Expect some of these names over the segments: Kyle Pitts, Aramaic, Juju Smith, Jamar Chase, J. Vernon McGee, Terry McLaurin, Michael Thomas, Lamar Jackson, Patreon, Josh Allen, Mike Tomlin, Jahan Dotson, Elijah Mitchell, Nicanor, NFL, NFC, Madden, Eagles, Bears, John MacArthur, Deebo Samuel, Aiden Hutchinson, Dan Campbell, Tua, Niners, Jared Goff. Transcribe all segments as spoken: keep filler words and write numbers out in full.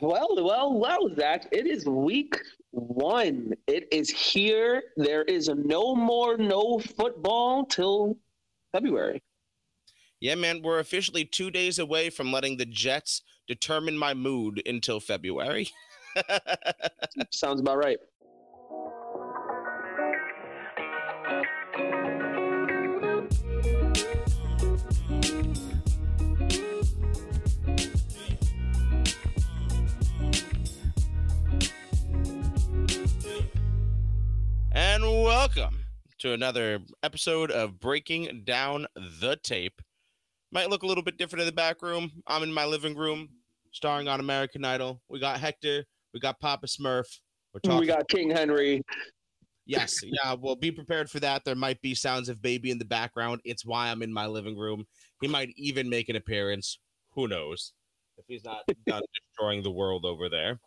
Well, well, well, Zach, it is week one. It is here. There is no more no football till February. Yeah, man, we're officially two days away from letting the Jets determine my mood until February. Sounds about right. And welcome to another episode of Breaking Down the Tape. Might look a little bit different in the back room. I'm in my living room, starring on American Idol. We got Hector. We got Papa Smurf. We're talking. We got King Henry. Yes. Yeah, well, be prepared for that. There might be sounds of baby in the background. It's why I'm in my living room. He might even make an appearance. Who knows? If he's not done destroying the world over there.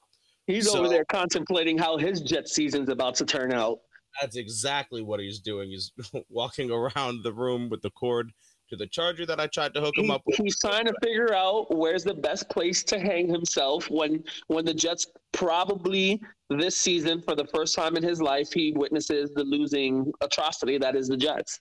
He's so, over there contemplating how his Jet season's about to turn out. That's exactly what he's doing. He's walking around the room with the cord to the charger that I tried to hook him he, up with. He's trying to figure out where's the best place to hang himself when when the Jets probably this season, for the first time in his life, he witnesses the losing atrocity that is the Jets.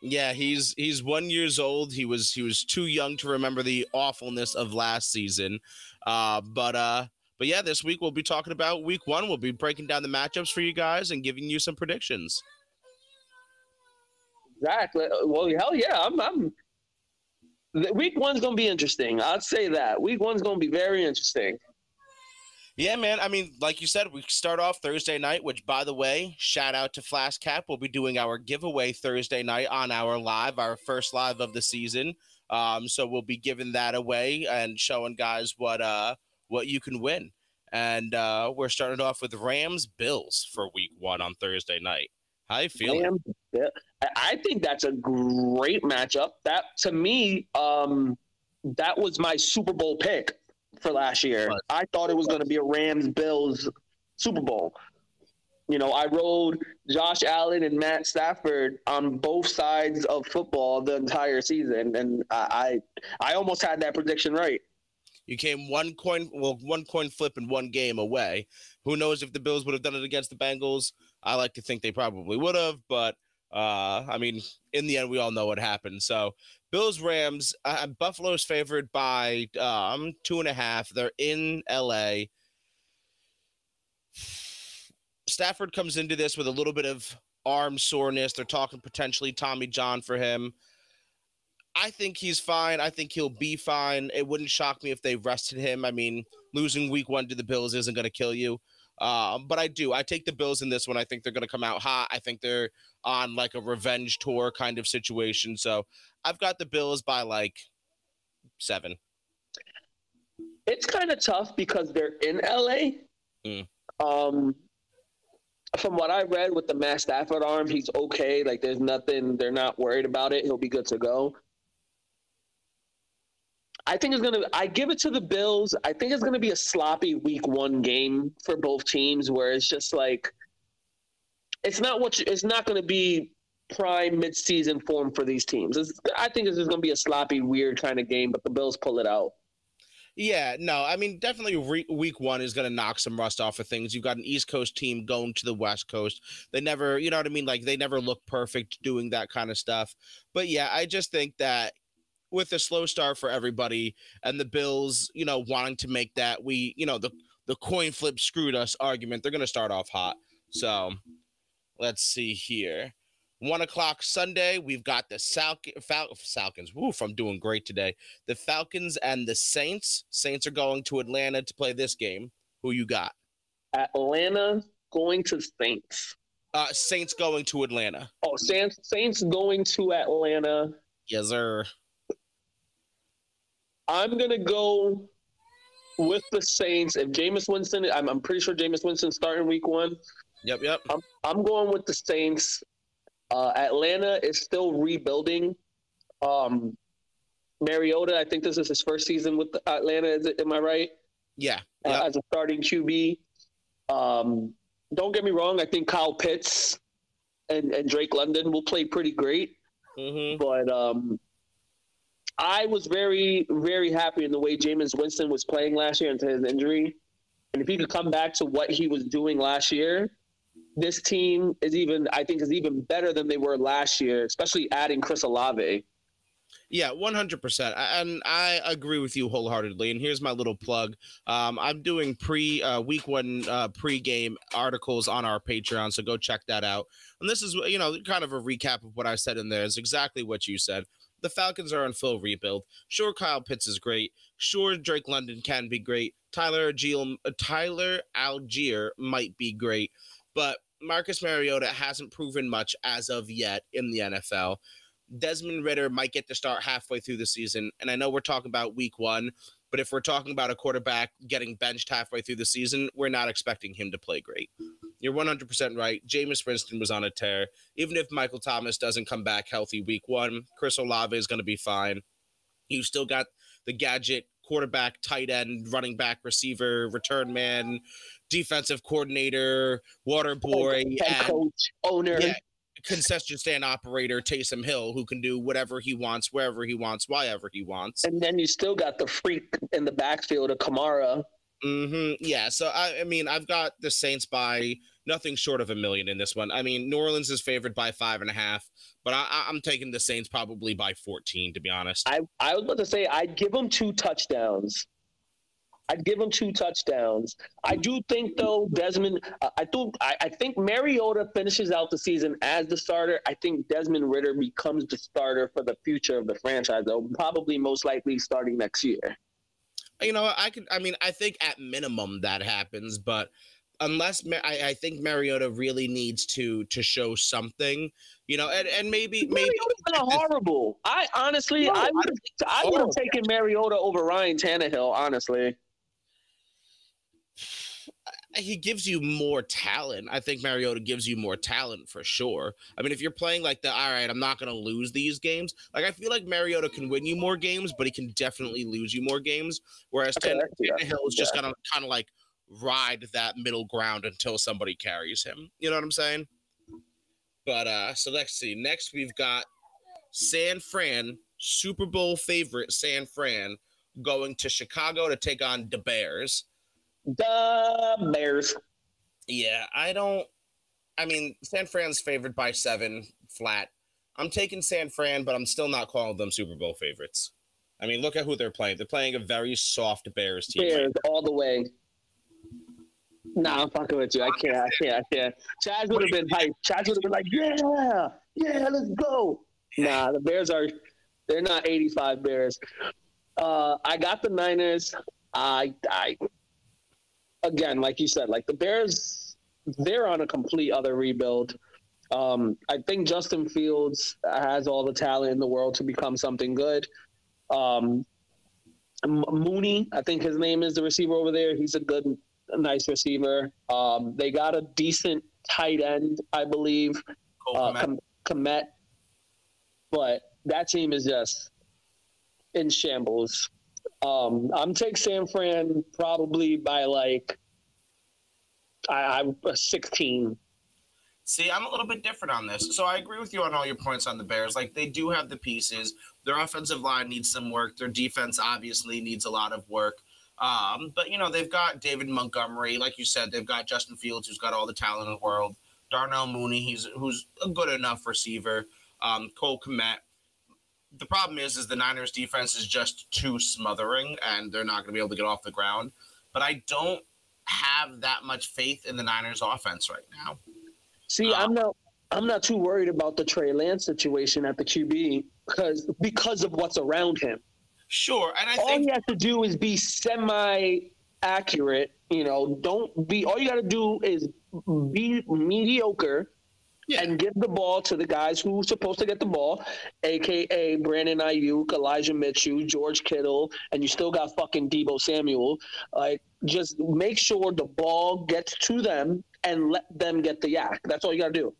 Yeah, he's he's one years old. He was he was too young to remember the awfulness of last season. Uh, but uh But yeah, this week we'll be talking about week one. We'll be breaking down the matchups for you guys and giving you some predictions. Exactly. Well, hell yeah. I'm, I'm... Week one's going to be interesting. I'd say that. Week one's going to be very interesting. Yeah, man. I mean, like you said, we start off Thursday night, which, by the way, shout out to Flask Cap. We'll be doing our giveaway Thursday night on our live, our first live of the season. Um, so we'll be giving that away and showing guys what... uh. what you can win. And uh, we're starting off with Rams Bills for week one on Thursday night. How you feeling? Rams, yeah. I think that's a great matchup. That to me, um, that was my Super Bowl pick for last year. Right. I thought it was going to be a Rams Bills Super Bowl. You know, I rode Josh Allen and Matt Stafford on both sides of football the entire season. And I, I, I almost had that prediction right. You came one coin, well, one coin flip and one game away. Who knows if the Bills would have done it against the Bengals? I like to think they probably would have, but uh, I mean, in the end, we all know what happened. So, Bills Rams, uh, Buffalo's favored by um, two and a half. They're in L A. Stafford comes into this with a little bit of arm soreness. They're talking potentially Tommy John for him. I think he's fine. I think he'll be fine. It wouldn't shock me if they rested him. I mean, losing week one to the Bills isn't going to kill you. Uh, but I do. I take the Bills in this one. I think they're going to come out hot. I think they're on like a revenge tour kind of situation. So I've got the Bills by like seven. It's kind of tough because they're in L A. Mm. Um, from what I read with the Matt Stafford arm, he's okay. Like there's nothing. They're not worried about it. He'll be good to go. I think it's going to – I give it to the Bills. I think it's going to be a sloppy week one game for both teams where it's just like – it's not what you, it's not going to be prime midseason form for these teams. It's, I think it's just going to be a sloppy, weird kind of game, but the Bills pull it out. Yeah, no, I mean, definitely re- week one is going to knock some rust off of things. You've got an East Coast team going to the West Coast. They never – you know what I mean? Like, they never look perfect doing that kind of stuff. But, yeah, I just think that – with a slow start for everybody and the Bills, you know, wanting to make that we, you know, the, the coin flip screwed us argument, they're going to start off hot. So let's see here. One o'clock Sunday, we've got the Salc- Fal- Falcons. Woof, I'm doing great today. The Falcons and the Saints. Saints are going to Atlanta to play this game. Who you got? Atlanta going to Saints. Uh, Saints going to Atlanta. Oh, Saints, Saints going to Atlanta. Yes, sir. I'm going to go with the Saints. If Jameis Winston, I'm, I'm pretty sure Jameis Winston's starting week one. Yep, yep. I'm, I'm going with the Saints. Uh, Atlanta is still rebuilding. Um, Mariota, I think this is his first season with Atlanta. Is it, am I right? Yeah. Yep. Uh, as a starting Q B. Um, don't get me wrong. I think Kyle Pitts and, and Drake London will play pretty great. Mm-hmm. But um, – I was very, very happy in the way Jameis Winston was playing last year until his injury. And if he could come back to what he was doing last year, this team is even, I think, is even better than they were last year, especially adding Chris Olave. Yeah, one hundred percent. And I agree with you wholeheartedly. And here's my little plug. Um, I'm doing pre uh, week one uh, pregame articles on our Patreon, so go check that out. And this is, you know, kind of a recap of what I said in there. It's exactly what you said. The Falcons are on full rebuild. Sure, Kyle Pitts is great. Sure, Drake London can be great. Tyler Algier, Tyler Algier might be great. But Marcus Mariota hasn't proven much as of yet in the N F L. Desmond Ritter might get to start halfway through the season. And I know we're talking about week one, but if we're talking about a quarterback getting benched halfway through the season, we're not expecting him to play great. You're one hundred percent right. Jameis Winston was on a tear. Even if Michael Thomas doesn't come back healthy week one, Chris Olave is going to be fine. You still got the gadget quarterback, tight end, running back, receiver, return man, defensive coordinator, water boy, and coach, owner. Yeah, concession stand operator Taysom Hill, who can do whatever he wants, wherever he wants, wherever he wants. And then you still got the freak in the backfield of Kamara. Mm-hmm. Yeah, so I, I mean, I've got the Saints by nothing short of a million in this one. I mean, New Orleans is favored by five and a half, but I, I'm taking the Saints probably by fourteen, to be honest. I, I was about to say, I'd give them two touchdowns. I'd give him two touchdowns. I do think, though, Desmond uh, – I do. I, I think Mariota finishes out the season as the starter. I think Desmond Ritter becomes the starter for the future of the franchise, though, probably most likely starting next year. You know, I could. I mean, I think at minimum that happens, but unless – I, I think Mariota really needs to to show something, you know, and, and maybe – maybe been horrible. I honestly no, – I would I would have oh. taken Mariota over Ryan Tannehill, honestly. He gives you more talent. I think Mariota gives you more talent for sure. I mean, if you're playing like the, all right, I'm not going to lose these games. Like, I feel like Mariota can win you more games, but he can definitely lose you more games. Whereas okay, Tannehill is just yeah. going to kind of like ride that middle ground until somebody carries him. You know what I'm saying? But uh, so let's see. Next, we've got San Fran, Super Bowl favorite San Fran, going to Chicago to take on the Bears. The Bears. Yeah, I don't. I mean, San Fran's favored by seven flat. I'm taking San Fran, but I'm still not calling them Super Bowl favorites. I mean, look at who they're playing. They're playing a very soft Bears team. Bears right all the way. Nah, I'm fucking with you. I can't. I can't. I can't. Chaz would have been hyped. Chaz would have been like, yeah, yeah, let's go. Nah, the Bears are. They're not eighty-five Bears. Uh, I got the Niners. I. I. Again, like you said, like the Bears, they're on a complete other rebuild. Um, I think Justin Fields has all the talent in the world to become something good. Um, Mooney, I think his name is the receiver over there. He's a good, a nice receiver. Um, they got a decent tight end, I believe, uh, Komet. Com- but that team is just in shambles. Um, I'm taking San Fran probably by like I, I'm a sixteen. See, I'm a little bit different on this. So I agree with you on all your points on the Bears. Like they do have the pieces. Their offensive line needs some work. Their defense obviously needs a lot of work. Um, but you know they've got David Montgomery, like you said. They've got Justin Fields, who's got all the talent in the world. Darnell Mooney, he's who's a good enough receiver. Um, Cole Kmet. The problem is, is the Niners' defense is just too smothering, and they're not going to be able to get off the ground. But I don't have that much faith in the Niners' offense right now. See, um, I'm not, I'm not too worried about the Trey Lance situation at the Q B because because of what's around him. Sure, and I all think all you have to do is be semi-accurate. You know, don't be. All you got to do is be mediocre. Yeah. And give the ball to the guys who are supposed to get the ball, a k a. Brandon Ayuk, Elijah Mitchell, George Kittle, and you still got fucking Deebo Samuel. Like, just make sure the ball gets to them and let them get the yak. That's all you got to do.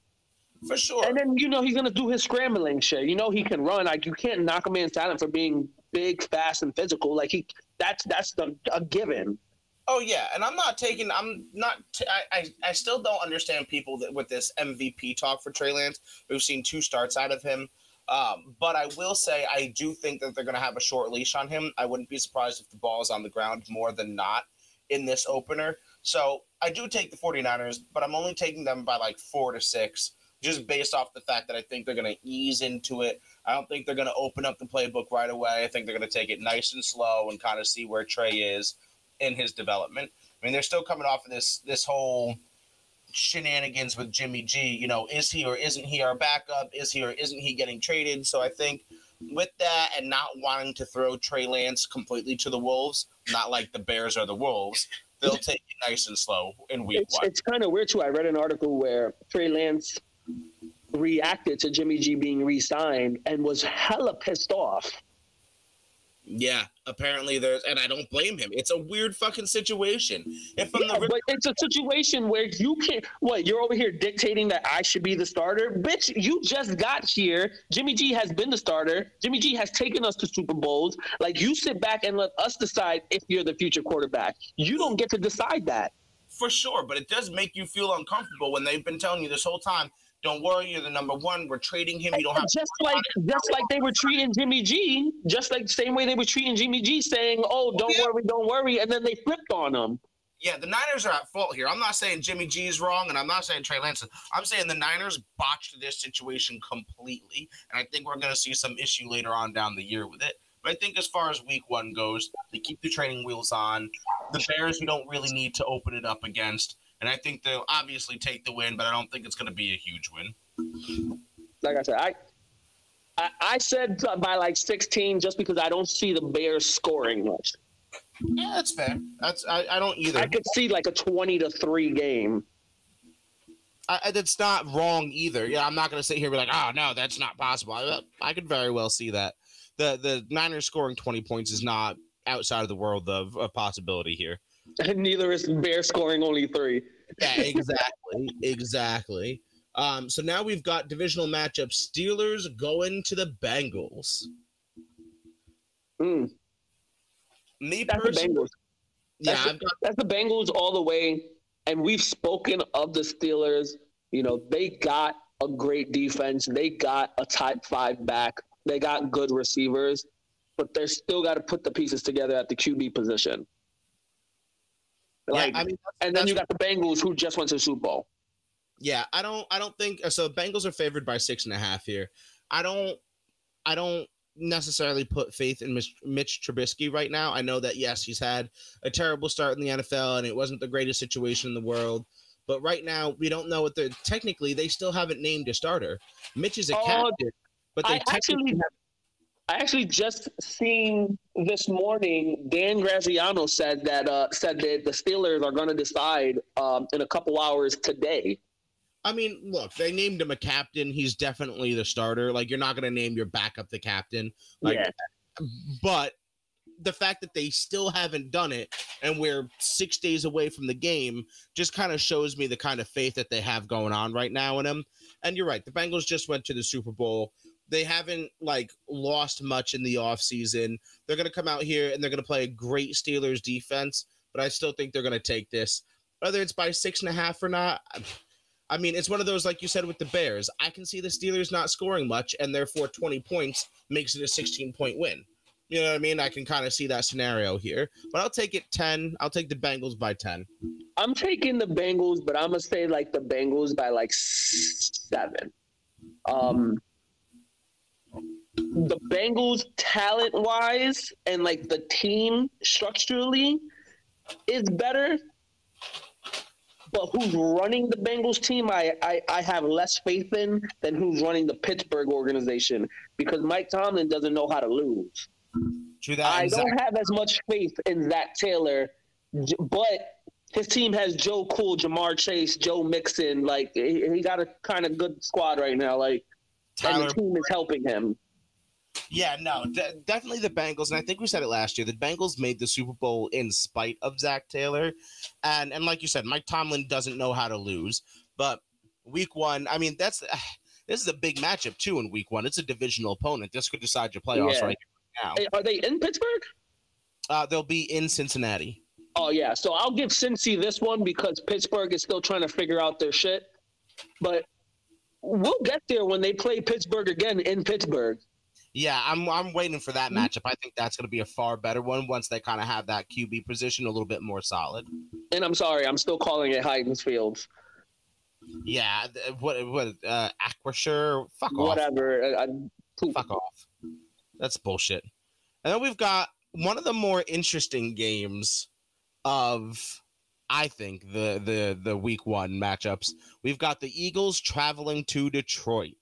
For sure. And then, you know, he's going to do his scrambling shit. You know he can run. Like, you can't knock a man silent for being big, fast, and physical. Like, he that's that's the, a given. Oh, yeah, and I'm not taking – I'm not t- – I, I still don't understand people that with this M V P talk for Trey Lance. We've seen two starts out of him. Um, but I will say I do think that they're going to have a short leash on him. I wouldn't be surprised if the ball is on the ground more than not in this opener. So I do take the 49ers, but I'm only taking them by like four to six, just based off the fact that I think they're going to ease into it. I don't think they're going to open up the playbook right away. I think they're going to take it nice and slow and kind of see where Trey is in his development. I mean, they're still coming off of this this whole shenanigans with Jimmy G. You know, is he or isn't he our backup? Is he or isn't he getting traded? So I think with that and not wanting to throw Trey Lance completely to the wolves, not like the Bears are the wolves, they'll take it nice and slow in week it's, one. It's kind of weird, too. I read an article where Trey Lance reacted to Jimmy G being re-signed and was hella pissed off. Yeah, apparently there's, and I don't blame him. It's a weird fucking situation. If I'm yeah, the- but it's a situation where you can't, what, you're over here dictating that I should be the starter? Bitch, you just got here. Jimmy G has been the starter. Jimmy G has taken us to Super Bowls. Like, you sit back and let us decide if you're the future quarterback. You don't get to decide that. For sure, but it does make you feel uncomfortable when they've been telling you this whole time, don't worry, you're the number one. We're trading him. You don't have just to like just like they were treating Jimmy G, just like the same way they were treating Jimmy G, saying, "Oh, don't yeah. worry, don't worry," and then they flipped on him. Yeah, the Niners are at fault here. I'm not saying Jimmy G is wrong, and I'm not saying Trey Lance. I'm saying the Niners botched this situation completely, and I think we're going to see some issue later on down the year with it. But I think as far as week one goes, they keep the training wheels on. The Bears, we don't really need to open it up against. And I think they'll obviously take the win, but I don't think it's going to be a huge win. Like I said, I, I I said by like sixteen just because I don't see the Bears scoring much. Yeah, that's fair. That's I, I don't either. I could see like a twenty to three game. I, that's not wrong either. Yeah, I'm not going to sit here and be like, oh, no, that's not possible. I, I could very well see that. The, the Niners scoring twenty points is not outside of the world of a possibility here. And neither is Bears scoring only three. Yeah, exactly. exactly. Um, so now we've got divisional matchup. Steelers going to the Bengals. Mm. Me that's personally. The Bengals. Yeah, that's, I've the, got- that's the Bengals all the way. And we've spoken of the Steelers. You know, they got a great defense. They got a top five back. They got good receivers. But they're still got to put the pieces together at the Q B position. Like, yeah, I mean, and then you got the Bengals who just went to the Super Bowl. Yeah, I don't, I don't think so. Bengals are favored by six and a half here. I don't, I don't necessarily put faith in Mitch, Mitch Trubisky right now. I know that yes, he's had a terrible start in the N F L, and it wasn't the greatest situation in the world. But right now, we don't know what they're technically. They still haven't named a starter. Mitch is a oh, captain, but they I technically. Actually- I actually just seen this morning, Dan Graziano said that uh, said that the Steelers are going to decide um, in a couple hours today. I mean, look, they named him a captain. He's definitely the starter. Like, you're not going to name your backup the captain. Like, yeah. But the fact that they still haven't done it and we're six days away from the game just kind of shows me the kind of faith that they have going on right now in him. And you're right. The Bengals just went to the Super Bowl. They haven't, like, lost much in the offseason. They're going to come out here, and they're going to play a great Steelers defense, but I still think they're going to take this. Whether it's by six and a half or not, I mean, it's one of those, like you said, with the Bears. I can see the Steelers not scoring much, and therefore twenty points makes it a sixteen-point win. You know what I mean? I can kind of see that scenario here. But I'll take it ten. I'll take the Bengals by ten. I'm taking the Bengals, but I'm going to say, like, the Bengals by, like, seven. Um... The Bengals, talent-wise, and, like, the team structurally is better. But who's running the Bengals team, I, I, I have less faith in than who's running the Pittsburgh organization because Mike Tomlin doesn't know how to lose. I don't have as much faith in Zach Taylor, but his team has Joe Cool, Jamar Chase, Joe Mixon. Like, he, he got a kind of good squad right now, like. Tyler and the team is helping him. Yeah, no, de- definitely the Bengals. And I think we said it last year. The Bengals made the Super Bowl in spite of Zach Taylor. And and like you said, Mike Tomlin doesn't know how to lose. But week one, I mean, that's uh, this is a big matchup, too, in week one. It's a divisional opponent. This could decide your playoffs yeah. right now. Hey, are they in Pittsburgh? Uh, they'll be in Cincinnati. Oh, yeah. So I'll give Cincy this one because Pittsburgh is still trying to figure out their shit. But we'll get there when they play Pittsburgh again in Pittsburgh. Yeah, I'm I'm waiting for that matchup. I think that's going to be a far better one once they kind of have that Q B position a little bit more solid. And I'm sorry, I'm still calling it Heinz Fields. Yeah, what what uh, Aquasher? Fuck off. Whatever. I, I, Fuck off. That's bullshit. And then we've got one of the more interesting games of, I think, the the the week one matchups. We've got the Eagles traveling to Detroit.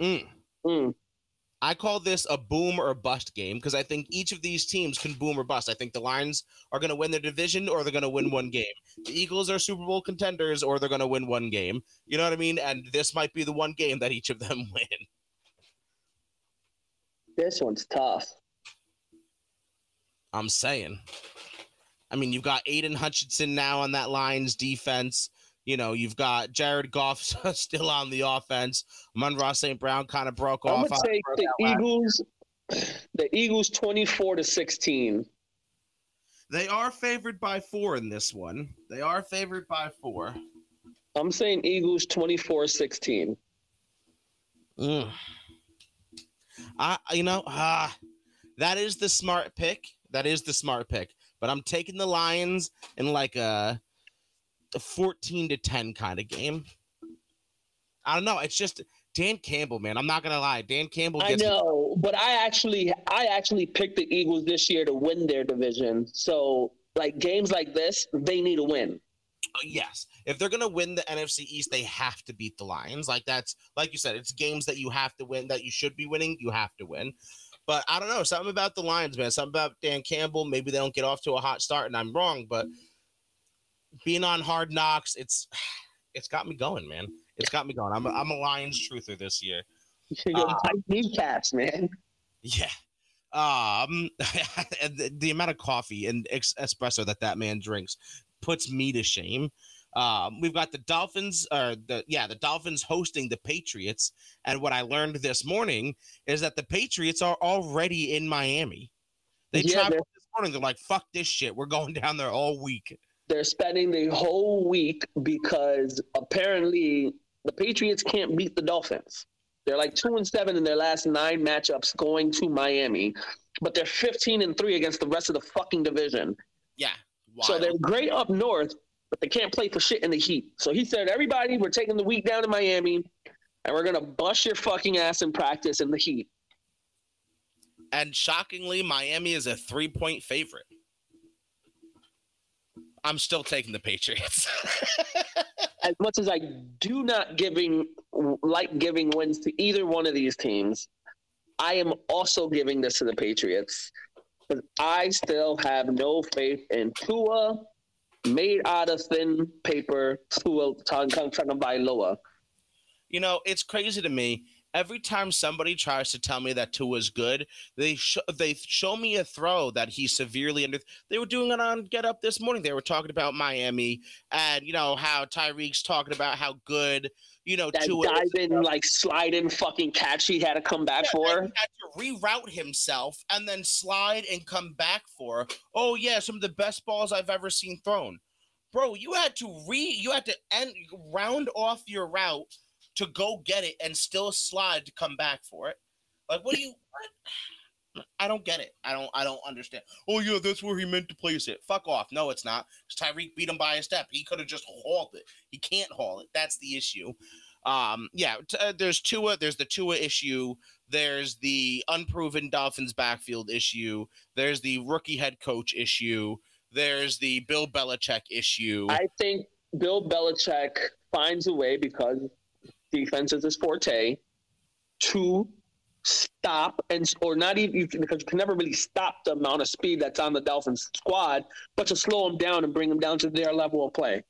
Mm. Mm. I call this a boom or bust game because I think each of these teams can boom or bust. I think the Lions are going to win their division or they're going to win one game. The Eagles are Super Bowl contenders or they're going to win one game. You know what I mean? And this might be the one game that each of them win. This one's tough. I'm saying. I mean, you've got Aiden Hutchinson now on that Lions defense. You know, you've got Jared Goff still on the offense. Amon-Ra Saint Brown kind of broke off. I would say the Eagles, the Eagles twenty-four to sixteen. They are favored by four in this one. They are favored by four. I'm saying Eagles twenty-four sixteen. Ugh. I, you know, uh, that is the smart pick. That is the smart pick. But I'm taking the Lions in like a – a fourteen to ten kind of game. I don't know. It's just Dan Campbell, man. I'm not gonna lie. Dan Campbell gets I know, me. But I actually I actually picked the Eagles this year to win their division. So like games like this, they need a win. Yes. If they're gonna win the N F C East, they have to beat the Lions. Like that's like you said, it's games that you have to win, that you should be winning, you have to win. But I don't know, something about the Lions, man, something about Dan Campbell. Maybe they don't get off to a hot start and I'm wrong, but being on Hard Knocks, it's it's got me going, man. It's got me going. I'm a, I'm a Lions truther this year. Uh, I need caps, man. Yeah. Um, the, the amount of coffee and ex- espresso that that man drinks puts me to shame. Um, we've got the Dolphins, or the yeah, the Dolphins hosting the Patriots. And what I learned this morning is that the Patriots are already in Miami. They yeah, traveled this morning. They're like, "Fuck this shit. We're going down there all week." They're spending the whole week because apparently the Patriots can't beat the Dolphins. They're like two and seven in their last nine matchups going to Miami, but they're fifteen and three against the rest of the fucking division. Yeah. Wild. So they're great up north, but they can't play for shit in the heat. So he said, everybody, we're taking the week down to Miami and we're going to bust your fucking ass in practice in the heat. And shockingly, Miami is a three point favorite. I'm still taking the Patriots. As much as I do not giving like giving wins to either one of these teams, I am also giving this to the Patriots. But I still have no faith in Tua, made out of thin paper, Tua Tagovailoa. You know, it's crazy to me. Every time somebody tries to tell me that Tua's good, they sh- they show me a throw that he severely under. They were doing it on Get Up this morning. They were talking about Miami and, you know, how Tyreek's talking about how good, you know, that Tua dive in, is- like sliding fucking catch he had to come back yeah, for. He had to reroute himself and then slide and come back for. Oh, yeah, some of the best balls I've ever seen thrown. Bro, you had to re you had to end round off your route to go get it and still slide to come back for it. Like, what do you, what? I don't get it. I don't, I don't understand. Oh yeah, that's where he meant to place it. Fuck off. No, it's not. Tyreek beat him by a step. He could have just hauled it. He can't haul it. That's the issue. Um, yeah, t- uh, there's Tua, there's the Tua issue. There's the unproven Dolphins backfield issue. There's the rookie head coach issue. There's the Bill Belichick issue. I think Bill Belichick finds a way, because defense is his forte, to stop and or not even, because you can never really stop the amount of speed that's on the Dolphins squad, but to slow them down and bring them down to their level of play.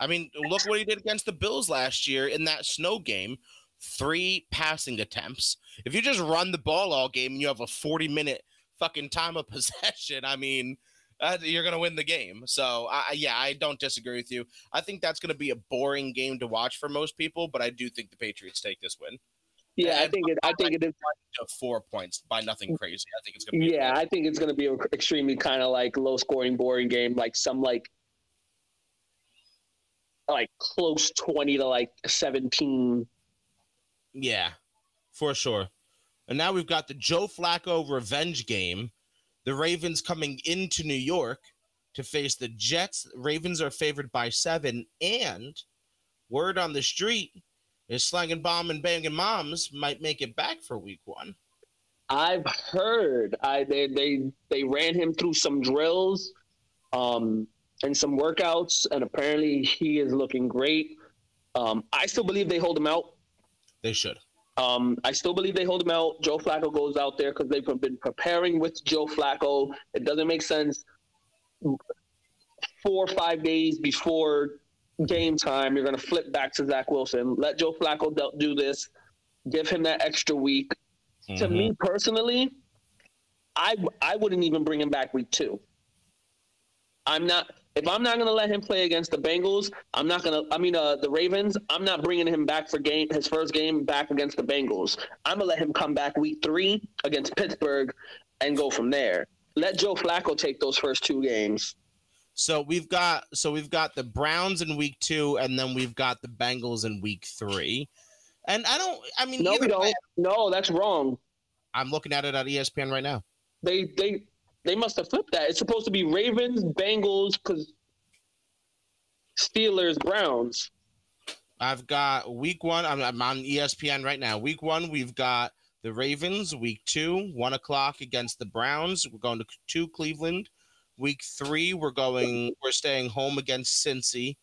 I mean, look what he did against the Bills last year in that snow game. Three passing attempts. If you just run the ball all game and you have a forty minute fucking time of possession, I mean, Uh, you're going to win the game. So, I, yeah, I don't disagree with you. I think that's going to be a boring game to watch for most people, but I do think the Patriots take this win. Yeah, and I think it I think it is four points by nothing crazy. I think it's going to be Yeah, I think it's going to be an extremely kind of like low-scoring, boring game, like some like like close twenty to like seventeen. Yeah, for sure. And now we've got the Joe Flacco revenge game. The Ravens coming into New York to face the Jets. Ravens are favored by seven. And word on the street is Slangin' Bomb and Bangin' Moms might make it back for week one. I've heard. I they they, they ran him through some drills um, and some workouts, and apparently he is looking great. Um, I still believe they hold him out. They should. Um, I still believe they hold him out. Joe Flacco goes out there because they've been preparing with Joe Flacco. It doesn't make sense. Four or five days before game time, you're going to flip back to Zach Wilson. Let Joe Flacco do this. Give him that extra week. Mm-hmm. To me personally, I I wouldn't even bring him back week two. I'm not. If I'm not going to let him play against the Bengals, I'm not going to, I mean, uh, the Ravens, I'm not bringing him back for game, his first game back against the Bengals. I'm going to let him come back week three against Pittsburgh and go from there. Let Joe Flacco take those first two games. So we've got, so we've got the Browns in week two, and then we've got the Bengals in week three. And I don't, I mean, no, we don't. Way, no, that's wrong. I'm looking at it on E S P N right now. They, they, They must have flipped that. It's supposed to be Ravens, Bengals, because Steelers, Browns. I've got week one. I'm, I'm on E S P N right now. Week one, we've got the Ravens. Week two, one o'clock against the Browns. We're going to two Cleveland. Week three, we're going. We're staying home against Cincy,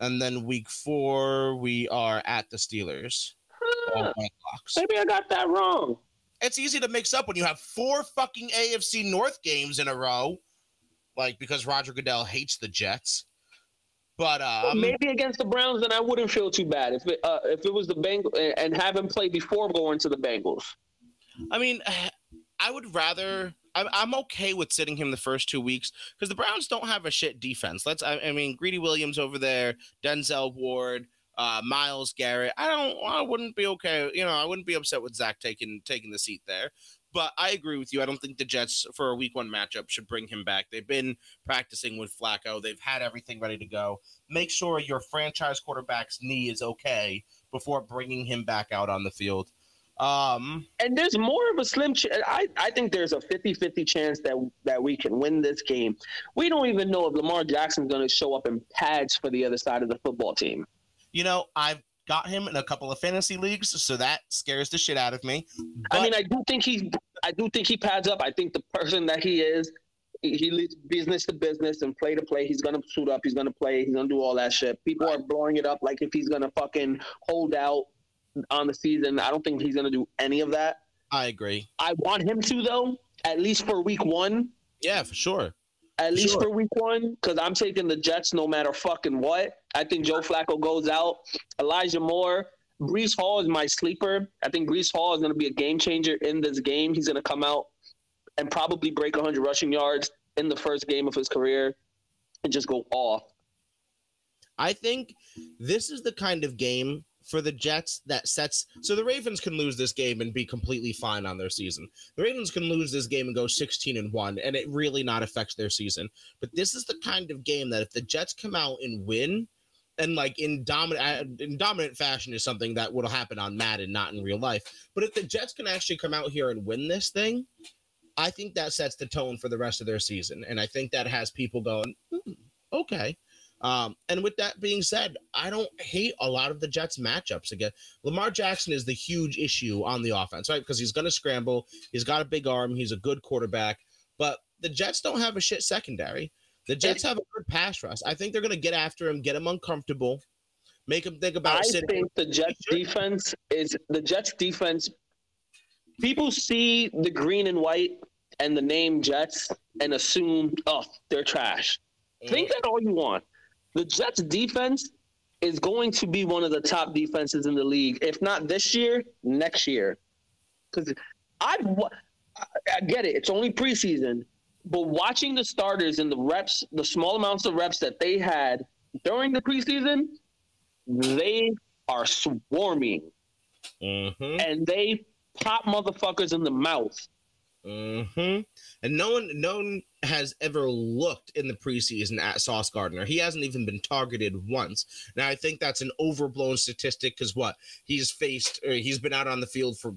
and then week four, we are at the Steelers. Huh. Maybe I got that wrong. It's easy to mix up when you have four fucking A F C North games in a row, like because Roger Goodell hates the Jets. But um, well, maybe against the Browns, then I wouldn't feel too bad if it, uh, if it was the Bengals and have him play before going to the Bengals. I mean, I would rather I'm, I'm okay with sitting him the first two weeks because the Browns don't have a shit defense. Let's I, I mean, Greedy Williams over there, Denzel Ward. Uh, Myles Garrett. I don't. I wouldn't be okay. You know, I wouldn't be upset with Zach taking taking the seat there. But I agree with you. I don't think the Jets for a week one matchup should bring him back. They've been practicing with Flacco. They've had everything ready to go. Make sure your franchise quarterback's knee is okay before bringing him back out on the field. Um, and there's more of a slim ch- I, I think there's a fifty-fifty chance that, that we can win this game. We don't even know if Lamar Jackson's going to show up in pads for the other side of the football team. You know, I've got him in a couple of fantasy leagues, so that scares the shit out of me. But I mean, I do think he, I do think he pads up. I think the person that he is, he leads business to business and play to play. He's gonna suit up. He's gonna play. He's gonna do all that shit. People are blowing it up like if he's gonna fucking hold out on the season. I don't think he's gonna do any of that. I agree. I want him to though, at least for week one. Yeah, for sure. At least sure. for week one, because I'm taking the Jets no matter fucking what. I think Joe Flacco goes out. Elijah Moore. Breece Hall is my sleeper. I think Breece Hall is going to be a game changer in this game. He's going to come out and probably break one hundred rushing yards in the first game of his career and just go off. I think this is the kind of game for the Jets that sets – so the Ravens can lose this game and be completely fine on their season. The Ravens can lose this game and go sixteen and one, and it really not affects their season. But this is the kind of game that if the Jets come out and win, and like in dominant, in dominant fashion is something that would happen on Madden, not in real life. But if the Jets can actually come out here and win this thing, I think that sets the tone for the rest of their season. And I think that has people going, hmm, okay. Um, and with that being said, I don't hate a lot of the Jets matchups again. Lamar Jackson is the huge issue on the offense, right? Because he's going to scramble. He's got a big arm. He's a good quarterback. But the Jets don't have a shit secondary. The Jets have a good pass rush. I think they're going to get after him, get him uncomfortable, make him think about I sitting. I think the Jets defense is the Jets defense. People see the green and white and the name Jets and assume, oh, they're trash. Mm. Think that all you want. The Jets defense is going to be one of the top defenses in the league. If not this year, next year. Because I, I get it. It's only preseason. But watching the starters and the reps, the small amounts of reps that they had during the preseason, they are swarming. Mm-hmm. And they pop motherfuckers in the mouth. Mm-hmm. And no one, no one, has ever looked in the preseason at Sauce Gardner. He hasn't even been targeted once. Now, I think that's an overblown statistic because what? He's faced, or he's been out on the field for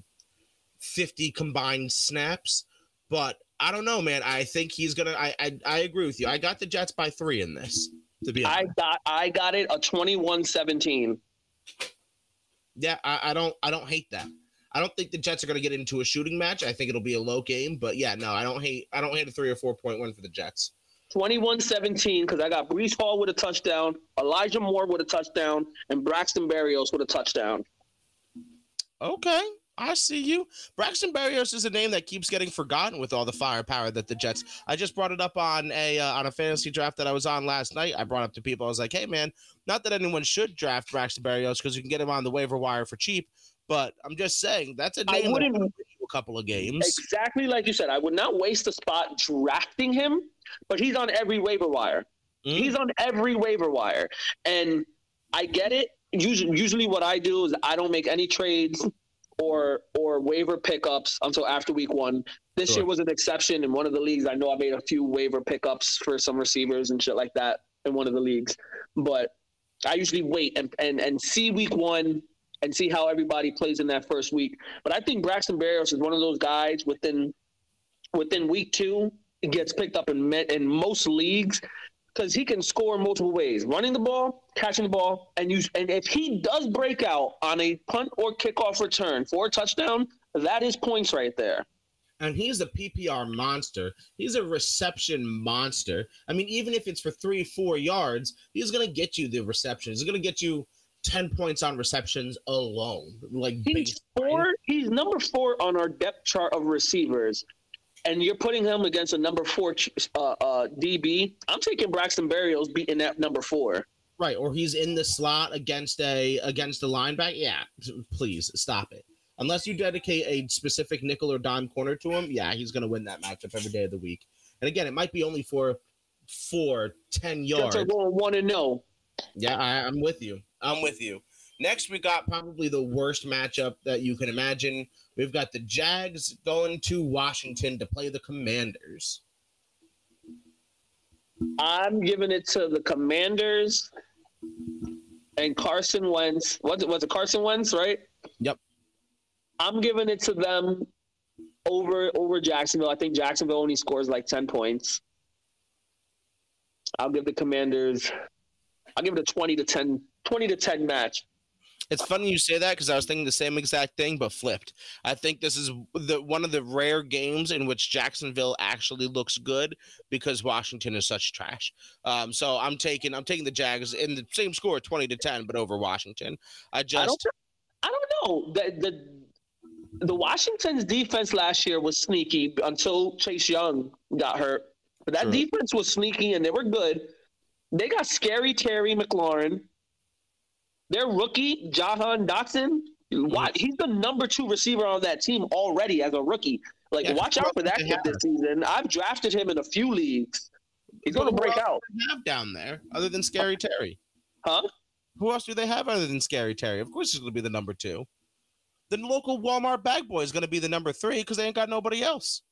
fifty combined snaps. But I don't know, man. I think he's going to, I I agree with you. I got the Jets by three in this, to be honest. I got, I got it a twenty-one seventeen. Yeah, I, I don't I don't hate that. I don't think the Jets are going to get into a shooting match. I think it'll be a low game, but yeah, no, I don't hate I don't hate a three or four point win for the Jets. twenty-one seventeen, because I got Breece Hall with a touchdown, Elijah Moore with a touchdown, and Braxton Berrios with a touchdown. Okay, I see you. Braxton Berrios is a name that keeps getting forgotten with all the firepower that the Jets. I just brought it up on a uh, on a fantasy draft that I was on last night. I brought up to people. I was like, hey, man, not that anyone should draft Braxton Berrios because you can get him on the waiver wire for cheap. But I'm just saying that's a name I wouldn't a couple of games. Exactly like you said. I would not waste a spot drafting him, but he's on every waiver wire. Mm. He's on every waiver wire. And I get it. Usually, usually what I do is I don't make any trades or or waiver pickups until after week one. This sure. year was an exception in one of the leagues. I know I made a few waiver pickups for some receivers and shit like that in one of the leagues. But I usually wait and, and, and see week one and see how everybody plays in that first week. But I think Braxton Berrios is one of those guys within within week two, it gets picked up in in most leagues because he can score multiple ways, running the ball, catching the ball, and you, and if he does break out on a punt or kickoff return for a touchdown, that is points right there. And he's a P P R monster. He's a reception monster. I mean, even if it's for three, four yards, he's going to get you the receptions. He's going to get you ten points on receptions alone. Like he's, four, he's number four on our depth chart of receivers, and you're putting him against a number four uh, uh, D B. I'm taking Braxton Berrios beating that number four. Right, or he's in the slot against a against a linebacker. Yeah, please stop it. Unless you dedicate a specific nickel or dime corner to him, yeah, he's going to win that matchup every day of the week. And again, it might be only for four, ten yards. That's a one and no. Yeah, I, I'm with you. I'm with you. Next, we got probably the worst matchup that you can imagine. We've got the Jags going to Washington to play the Commanders. I'm giving it to the Commanders and Carson Wentz. Was it, was it Carson Wentz, right? Yep. I'm giving it to them over over Jacksonville. I think Jacksonville only scores like ten points. I'll give the Commanders – I'll give it a twenty to ten – twenty to ten match. It's funny you say that because I was thinking the same exact thing, but flipped. I think this is the one of the rare games in which Jacksonville actually looks good because Washington is such trash. Um, so I'm taking I'm taking the Jags in the same score, twenty to ten, but over Washington. I just I don't, I don't know. The, the the Washington's defense last year was sneaky until Chase Young got hurt. But that True. defense was sneaky and they were good. They got scary Terry McLaurin. Their rookie, Jahan Dotson, he's the number two receiver on that team already as a rookie. Like, yeah, watch out for that kid this season. I've drafted him in a few leagues. He's going to break out. Who else do they have down there other than Scary Terry? Huh? Who else do they have other than Scary Terry? Of course he's going to be the number two. The local Walmart bag boy is going to be the number three because they ain't got nobody else.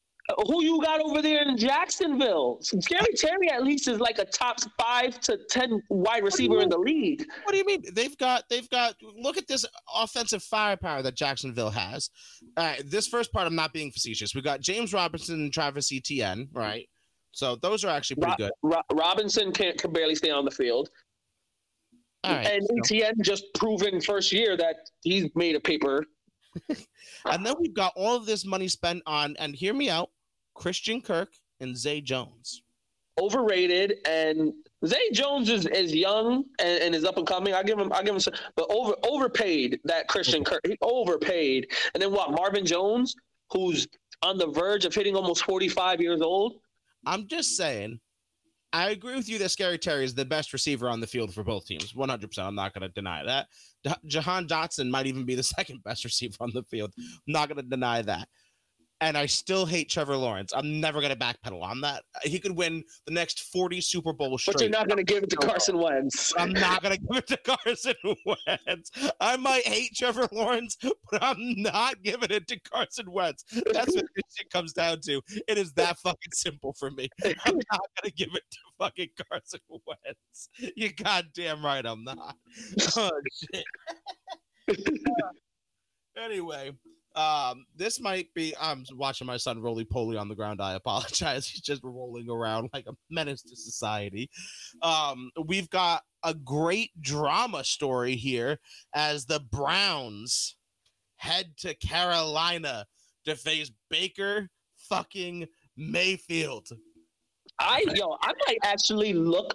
Who you got over there in Jacksonville? Scary Terry at least is like a top five to ten wide receiver in the league. What do you mean? They've got they've got. Look at this offensive firepower that Jacksonville has. All right, this first part I'm not being facetious. We got James Robinson and Travis Etienne, right? So those are actually pretty Ro- good. Ro- Robinson can't can barely stay on the field. All right, and so. Etienne just proven first year that he's made a paper. And then we've got all of this money spent on, and hear me out, Christian Kirk and Zay Jones. Overrated, and Zay Jones is, is young and, and is up and coming. I give him, I give him some, but over overpaid that Christian Kirk. He overpaid, and then what? Marvin Jones, who's on the verge of hitting almost forty-five years old. I'm just saying. I agree with you that Scary Terry is the best receiver on the field for both teams. one hundred percent. I'm not going to deny that. D- Jahan Dotson might even be the second best receiver on the field. I'm not going to deny that. and I still hate Trevor Lawrence. I'm never going to backpedal on that. He could win the next forty Super Bowls straight. But you're not going to give it to Carson Wentz. I'm not going to give it to Carson Wentz. I might hate Trevor Lawrence, but I'm not giving it to Carson Wentz. That's what this shit comes down to. It is that fucking simple for me. I'm not going to give it to fucking Carson Wentz. You're goddamn right I'm not. Oh, shit. Anyway, um, this might be. I'm watching my son roly poly on the ground. I apologize. He's just rolling around like a menace to society. Um, we've got a great drama story here as the Browns head to Carolina to face Baker fucking Mayfield. I yo, I might actually look.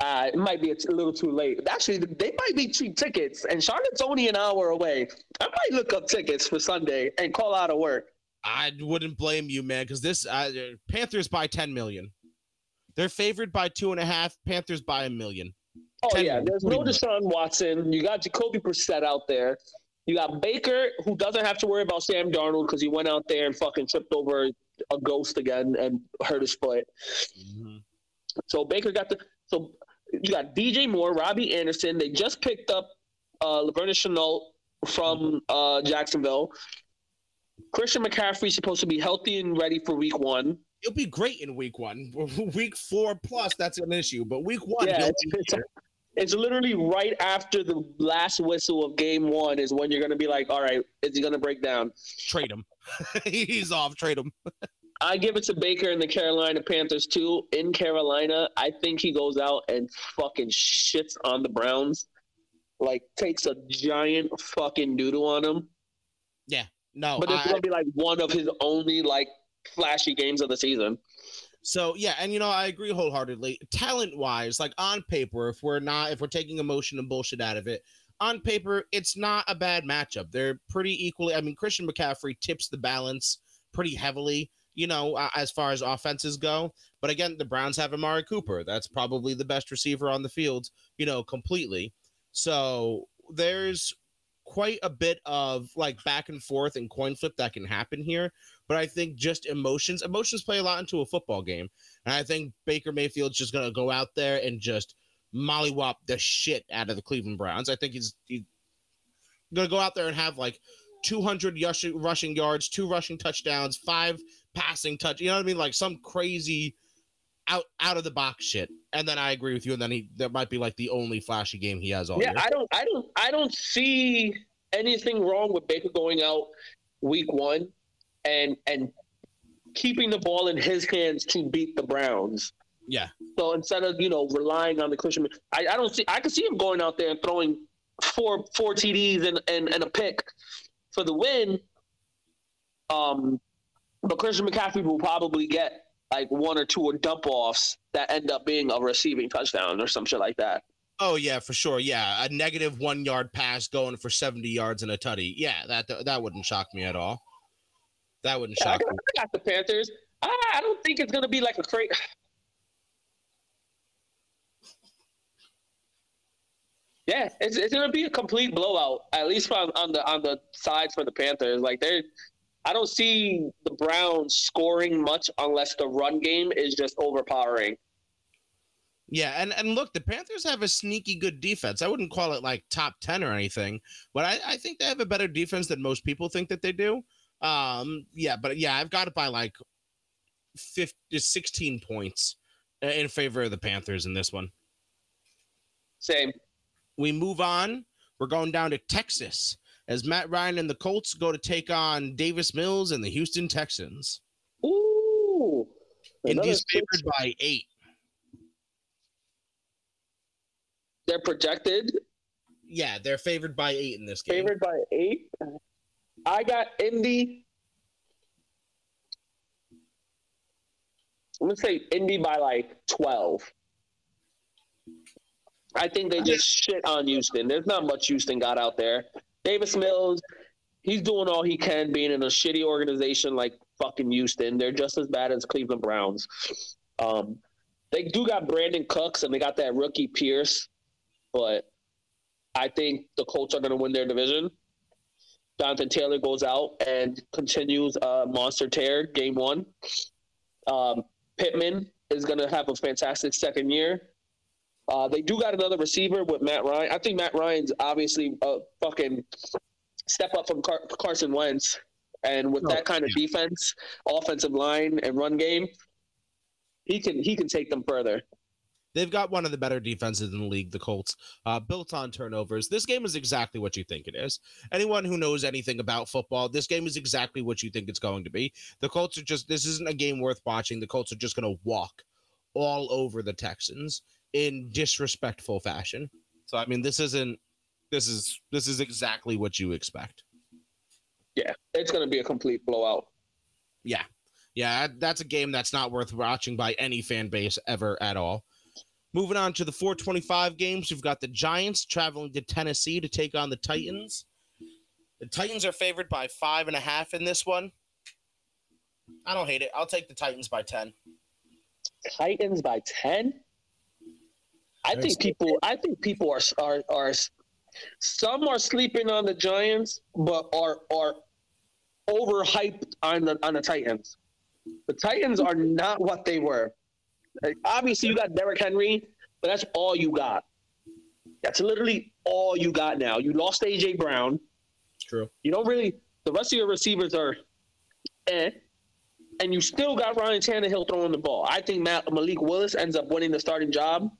Uh, it might be a, t- a little too late. Actually, they might be cheap tickets, and Charlotte's only an hour away. I might look up tickets for Sunday and call out of work. I wouldn't blame you, man, because this uh, Panthers by ten million. They're favored by two and a half. Panthers by a million. Oh yeah, million. There's no Deshaun Watson. You got Jacoby Brissett out there. You got Baker, who doesn't have to worry about Sam Darnold because he went out there and fucking tripped over a ghost again and hurt his foot. Mm-hmm. So Baker got the so you got D J Moore, Robbie Anderson. They just picked up uh, Laverna Shenault from uh, Jacksonville. Christian McCaffrey's supposed to be healthy and ready for Week One. He'll be great in Week One. Week Four plus that's an issue, but Week One. Yeah, he'll be it's, it's literally right after the last whistle of Game One is when you're going to be like, all right, is he going to break down? Trade him. He's off. Trade him. I give it to Baker and the Carolina Panthers, too. In Carolina, I think he goes out and fucking shits on the Browns. Like, takes a giant fucking doodle on them. Yeah, no. But it's going to be, like, one of his only, like, flashy games of the season. So, yeah, and, you know, I agree wholeheartedly. Talent-wise, like, on paper, if we're not, if we're taking emotion and bullshit out of it, on paper, it's not a bad matchup. They're pretty equally. I mean, Christian McCaffrey tips the balance pretty heavily, you know, uh, as far as offenses go. But again, the Browns have Amari Cooper. That's probably the best receiver on the field, you know, completely. So there's quite a bit of like back and forth and coin flip that can happen here. But I think just emotions, emotions play a lot into a football game. And I think Baker Mayfield's just going to go out there and just mollywop the shit out of the Cleveland Browns. I think he's, he's going to go out there and have like two hundred rushing yards, two rushing touchdowns, five passing touch, you know what I mean? Like some crazy out out of the box shit. And then I agree with you. And then he that might be like the only flashy game he has all yeah, year. Yeah, I don't, I don't, I don't see anything wrong with Baker going out Week One and and keeping the ball in his hands to beat the Browns. Yeah. So instead of you know relying on the Christian, I, I don't see. I can see him going out there and throwing four four T Ds and and, and a pick for the win. Um. But Christian McCaffrey will probably get like one or two or dump offs that end up being a receiving touchdown or some shit like that. Oh yeah, for sure. Yeah, a negative one yard pass going for seventy yards and a tutty. Yeah, that that wouldn't shock me at all. That wouldn't yeah, shock I got, me. I got the Panthers. I, I don't think it's gonna be like a crazy. Yeah, it's it's gonna be a complete blowout. At least from on the on the sides for the Panthers, like they're. I don't see the Browns scoring much unless the run game is just overpowering. Yeah, and, and look, the Panthers have a sneaky good defense. I wouldn't call it like top ten or anything, but I, I think they have a better defense than most people think that they do. Um, yeah, but yeah, I've got it by like fifteen, sixteen points in favor of the Panthers in this one. Same. We move on. We're going down to Texas, as Matt Ryan and the Colts go to take on Davis Mills and the Houston Texans. Ooh. Indy's favored by eight. They're projected? Yeah, they're favored by eight in this game. Favored by eight? I got Indy. I'm going to say Indy by, like, twelve. I think they just shit on Houston. There's not much Houston got out there. Davis Mills, he's doing all he can being in a shitty organization like fucking Houston. They're just as bad as Cleveland Browns. Um, they do got Brandon Cooks, and they got that rookie Pierce, but I think the Colts are going to win their division. Jonathan Taylor goes out and continues uh, monster tear game one. Um, Pittman is going to have a fantastic second year. Uh, they do got another receiver with Matt Ryan. I think Matt Ryan's obviously a fucking step up from Car- Carson Wentz. And with oh, that kind of yeah. defense, offensive line, and run game, he can he can take them further. They've got one of the better defenses in the league, the Colts, uh, built on turnovers. This game is exactly what you think it is. Anyone who knows anything about football, this game is exactly what you think it's going to be. The Colts are just – this isn't a game worth watching. The Colts are just going to walk all over the Texans in disrespectful fashion. So, I mean, this isn't – this is this is exactly what you expect. Yeah, it's going to be a complete blowout. Yeah. Yeah, that's a game that's not worth watching by any fan base ever at all. Moving on to the four twenty-five games, we've got the Giants traveling to Tennessee to take on the Titans. The Titans are favored by five and a half in this one. I don't hate it. I'll take the Titans by ten. Titans by ten? I There's think people. I think people are are are. Some are sleeping on the Giants, but are are overhyped on the on the Titans. The Titans are not what they were. Like, obviously, you got Derrick Henry, but that's all you got. That's literally all you got now. You lost A J. Brown. True. You don't really – the rest of your receivers are eh. And you still got Ryan Tannehill throwing the ball. I think Matt, Malik Willis ends up winning the starting job.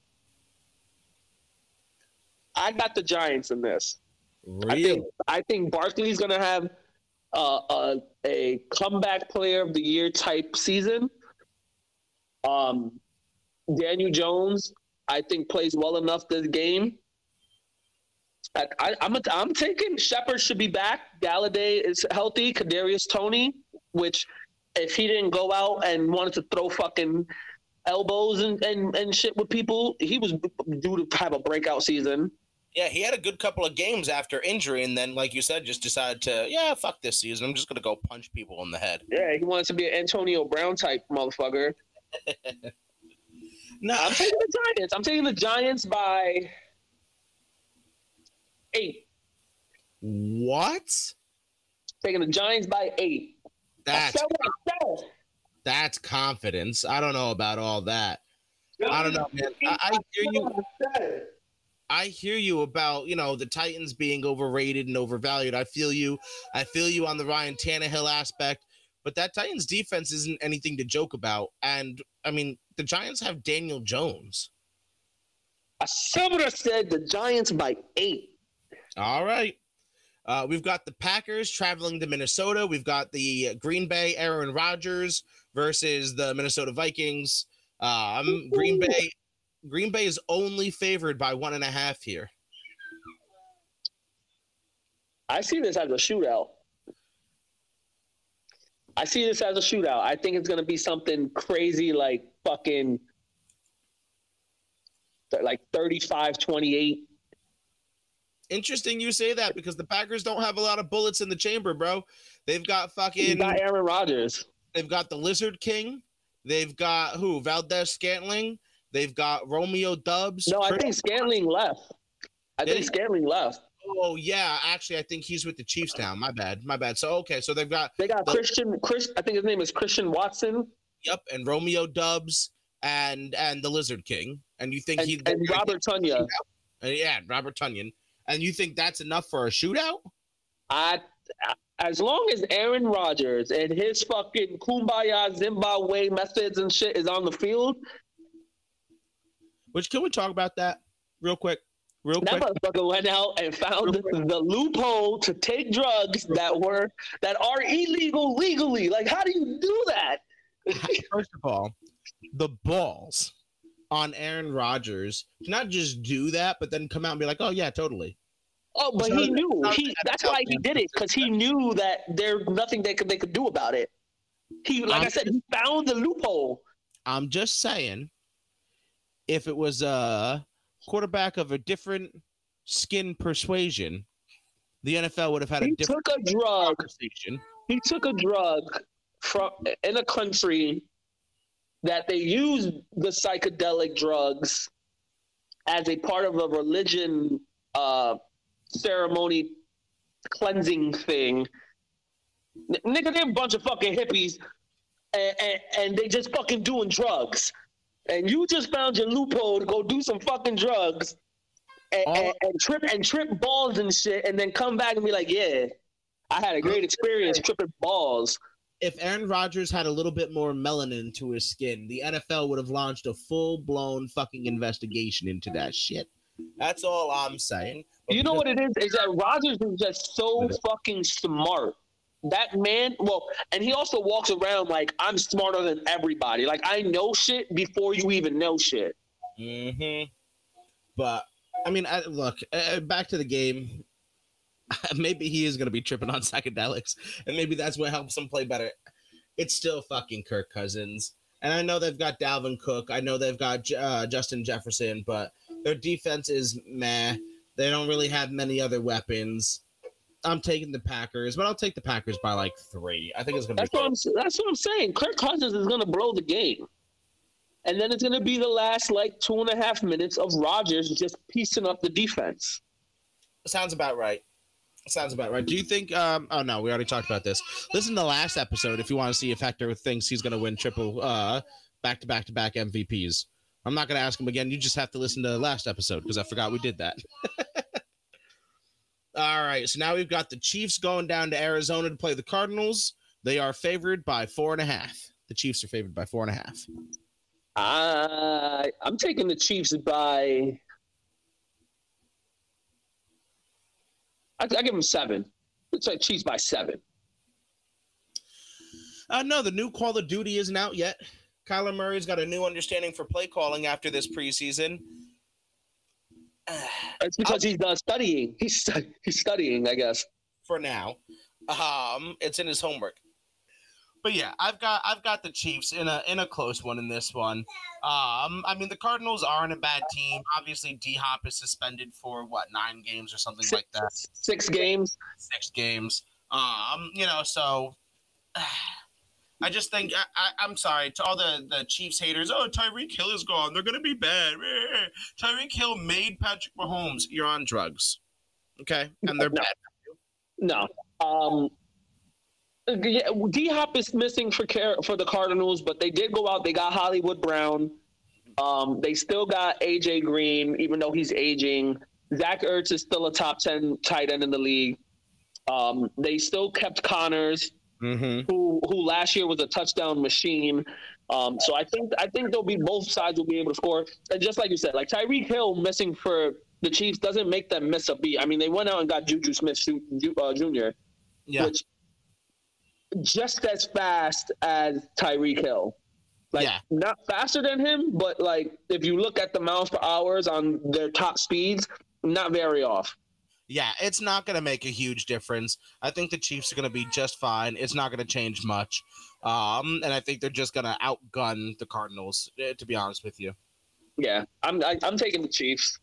I got the Giants in this. Really? I think, I think Barkley's going to have uh, a, a comeback player of the year type season. Um, Daniel Jones, I think, plays well enough this game. I, I, I'm a, I'm taking Shepard should be back. Galladay is healthy. Kadarius Toney, which if he didn't go out and wanted to throw fucking elbows and, and, and shit with people, he was due to have a breakout season. Yeah, he had a good couple of games after injury, and then, like you said, just decided to, yeah, fuck this season. I'm just going to go punch people in the head. Yeah, he wanted to be an Antonio Brown type motherfucker. No, I'm taking the Giants. I'm taking the Giants by eight. What? Taking the Giants by eight. That's I said what I said. That's confidence. I don't know about all that. No, I don't know, man. I, I hear you. I hear you about, you know, the Titans being overrated and overvalued. I feel you. I feel you on the Ryan Tannehill aspect. But that Titans defense isn't anything to joke about. And, I mean, the Giants have Daniel Jones. I somebody said the Giants by eight. All right. Uh, we've got the Packers traveling to Minnesota. We've got the Green Bay Aaron Rodgers versus the Minnesota Vikings. Um, Green Bay Green Bay is only favored by one and a half here. I see this as a shootout. I see this as a shootout. I think it's going to be something crazy like fucking like thirty-five twenty-eight. Interesting you say that because the Packers don't have a lot of bullets in the chamber, bro. They've got fucking you got Aaron Rodgers. They've got the Lizard King. They've got who? Valdez Scantling. They've got Romeo Doubs. No, I Chris- think Scantling left. I Did think he- Scantling left. Oh yeah, actually, I think he's with the Chiefs now. My bad, my bad. So okay, so they've got they got the, Christian Chris. I think his name is Christian Watson. Yep, and Romeo Doubs and and the Lizard King. And you think and, he and Robert Tonyan? Yeah, Robert Tonyan. And you think that's enough for a shootout? I, as long as Aaron Rodgers and his fucking kumbaya Zimbabwe methods and shit is on the field. Which can we talk about that real quick? Real that quick. Motherfucker went out and found the loophole to take drugs that were that are illegal legally. Like, how do you do that? First of all, the balls on Aaron Rodgers to not just do that, but then come out and be like, "Oh yeah, totally." Oh, but so he knew. He that's why he did it because he knew that there's nothing they could they could do about it. He, like I'm, I said, he found the loophole. I'm just saying, if it was a. Uh, quarterback of a different skin persuasion, the N F L would have had a he different took a drug. Conversation. He took a drug from in a country that they use the psychedelic drugs as a part of a religion uh, ceremony cleansing thing. N- nigga, they're a bunch of fucking hippies, and, and, and they just fucking doing drugs. And you just found your loophole to go do some fucking drugs and, oh. and, and trip and trip balls and shit, and then come back and be like, yeah, I had a great experience tripping balls. If Aaron Rodgers had a little bit more melanin to his skin, the N F L would have launched a full-blown fucking investigation into that shit. That's all I'm saying. But you know what it is? Is that Rodgers was just so fucking smart. That man, well, and he also walks around like, I'm smarter than everybody. Like, I know shit before you even know shit. Mm-hmm. But, I mean, I, look, uh, back to the game. Maybe he is going to be tripping on psychedelics, and maybe that's what helps him play better. It's still fucking Kirk Cousins. And I know they've got Dalvin Cook. I know they've got uh, Justin Jefferson, but their defense is meh. They don't really have many other weapons. I'm taking the Packers, but I'll take the Packers by like three. I think it's going to be what I'm, That's what I'm saying. Kirk Cousins is going to blow the game. And then it's going to be the last like two and a half minutes of Rodgers just piecing up the defense. Sounds about right. Sounds about right. Do you think? Um, oh no, we already talked about this. Listen to the last episode if you want to see if Hector thinks he's going to win triple uh, back-to-back-to-back M V Ps. I'm not going to ask him again. You just have to listen to the last episode because I forgot we did that. All right, so now we've got the Chiefs going down to Arizona to play the Cardinals. They are favored by four and a half. The Chiefs are favored by four and a half. I I'm taking the Chiefs by. I, I give them seven. It's like Chiefs by seven. Uh, no, the new Call of Duty isn't out yet. Kyler Murray's got a new understanding for play calling after this preseason. Uh, it's because I'll, he's uh, studying. He's stu- he's studying, I guess. For now, um, it's in his homework. But yeah, I've got I've got the Chiefs in a in a close one in this one. Um, I mean the Cardinals aren't a bad team. Obviously, D-Hop is suspended for what nine games or something six, like that. Six games. Six games. Um, you know, so uh, I just think I, I, I'm sorry to all the, the Chiefs haters. Oh, Tyreek Hill is gone. They're gonna be bad. Tyreek Hill made Patrick Mahomes. You're on drugs, okay? And they're no. bad. No. Um. Yeah, D-Hop is missing for care, for the Cardinals, but they did go out. They got Hollywood Brown. Um, they still got A J Green, even though he's aging. Zach Ertz is still a top ten tight end in the league. Um, they still kept Connors, mm-hmm. who who last year was a touchdown machine. Um, so I think I think they'll be both sides will be able to score. And just like you said, like Tyreek Hill missing for the Chiefs doesn't make them miss a beat. I mean, they went out and got Juju Smith uh, Junior, yeah. which just as fast as Tyreek Hill. Like, yeah. not faster than him, but, like, if you look at the miles per hours on their top speeds, not very off. Yeah, it's not going to make a huge difference. I think the Chiefs are going to be just fine. It's not going to change much. Um, and I think they're just going to outgun the Cardinals, to be honest with you. Yeah, I'm I, I'm taking the Chiefs.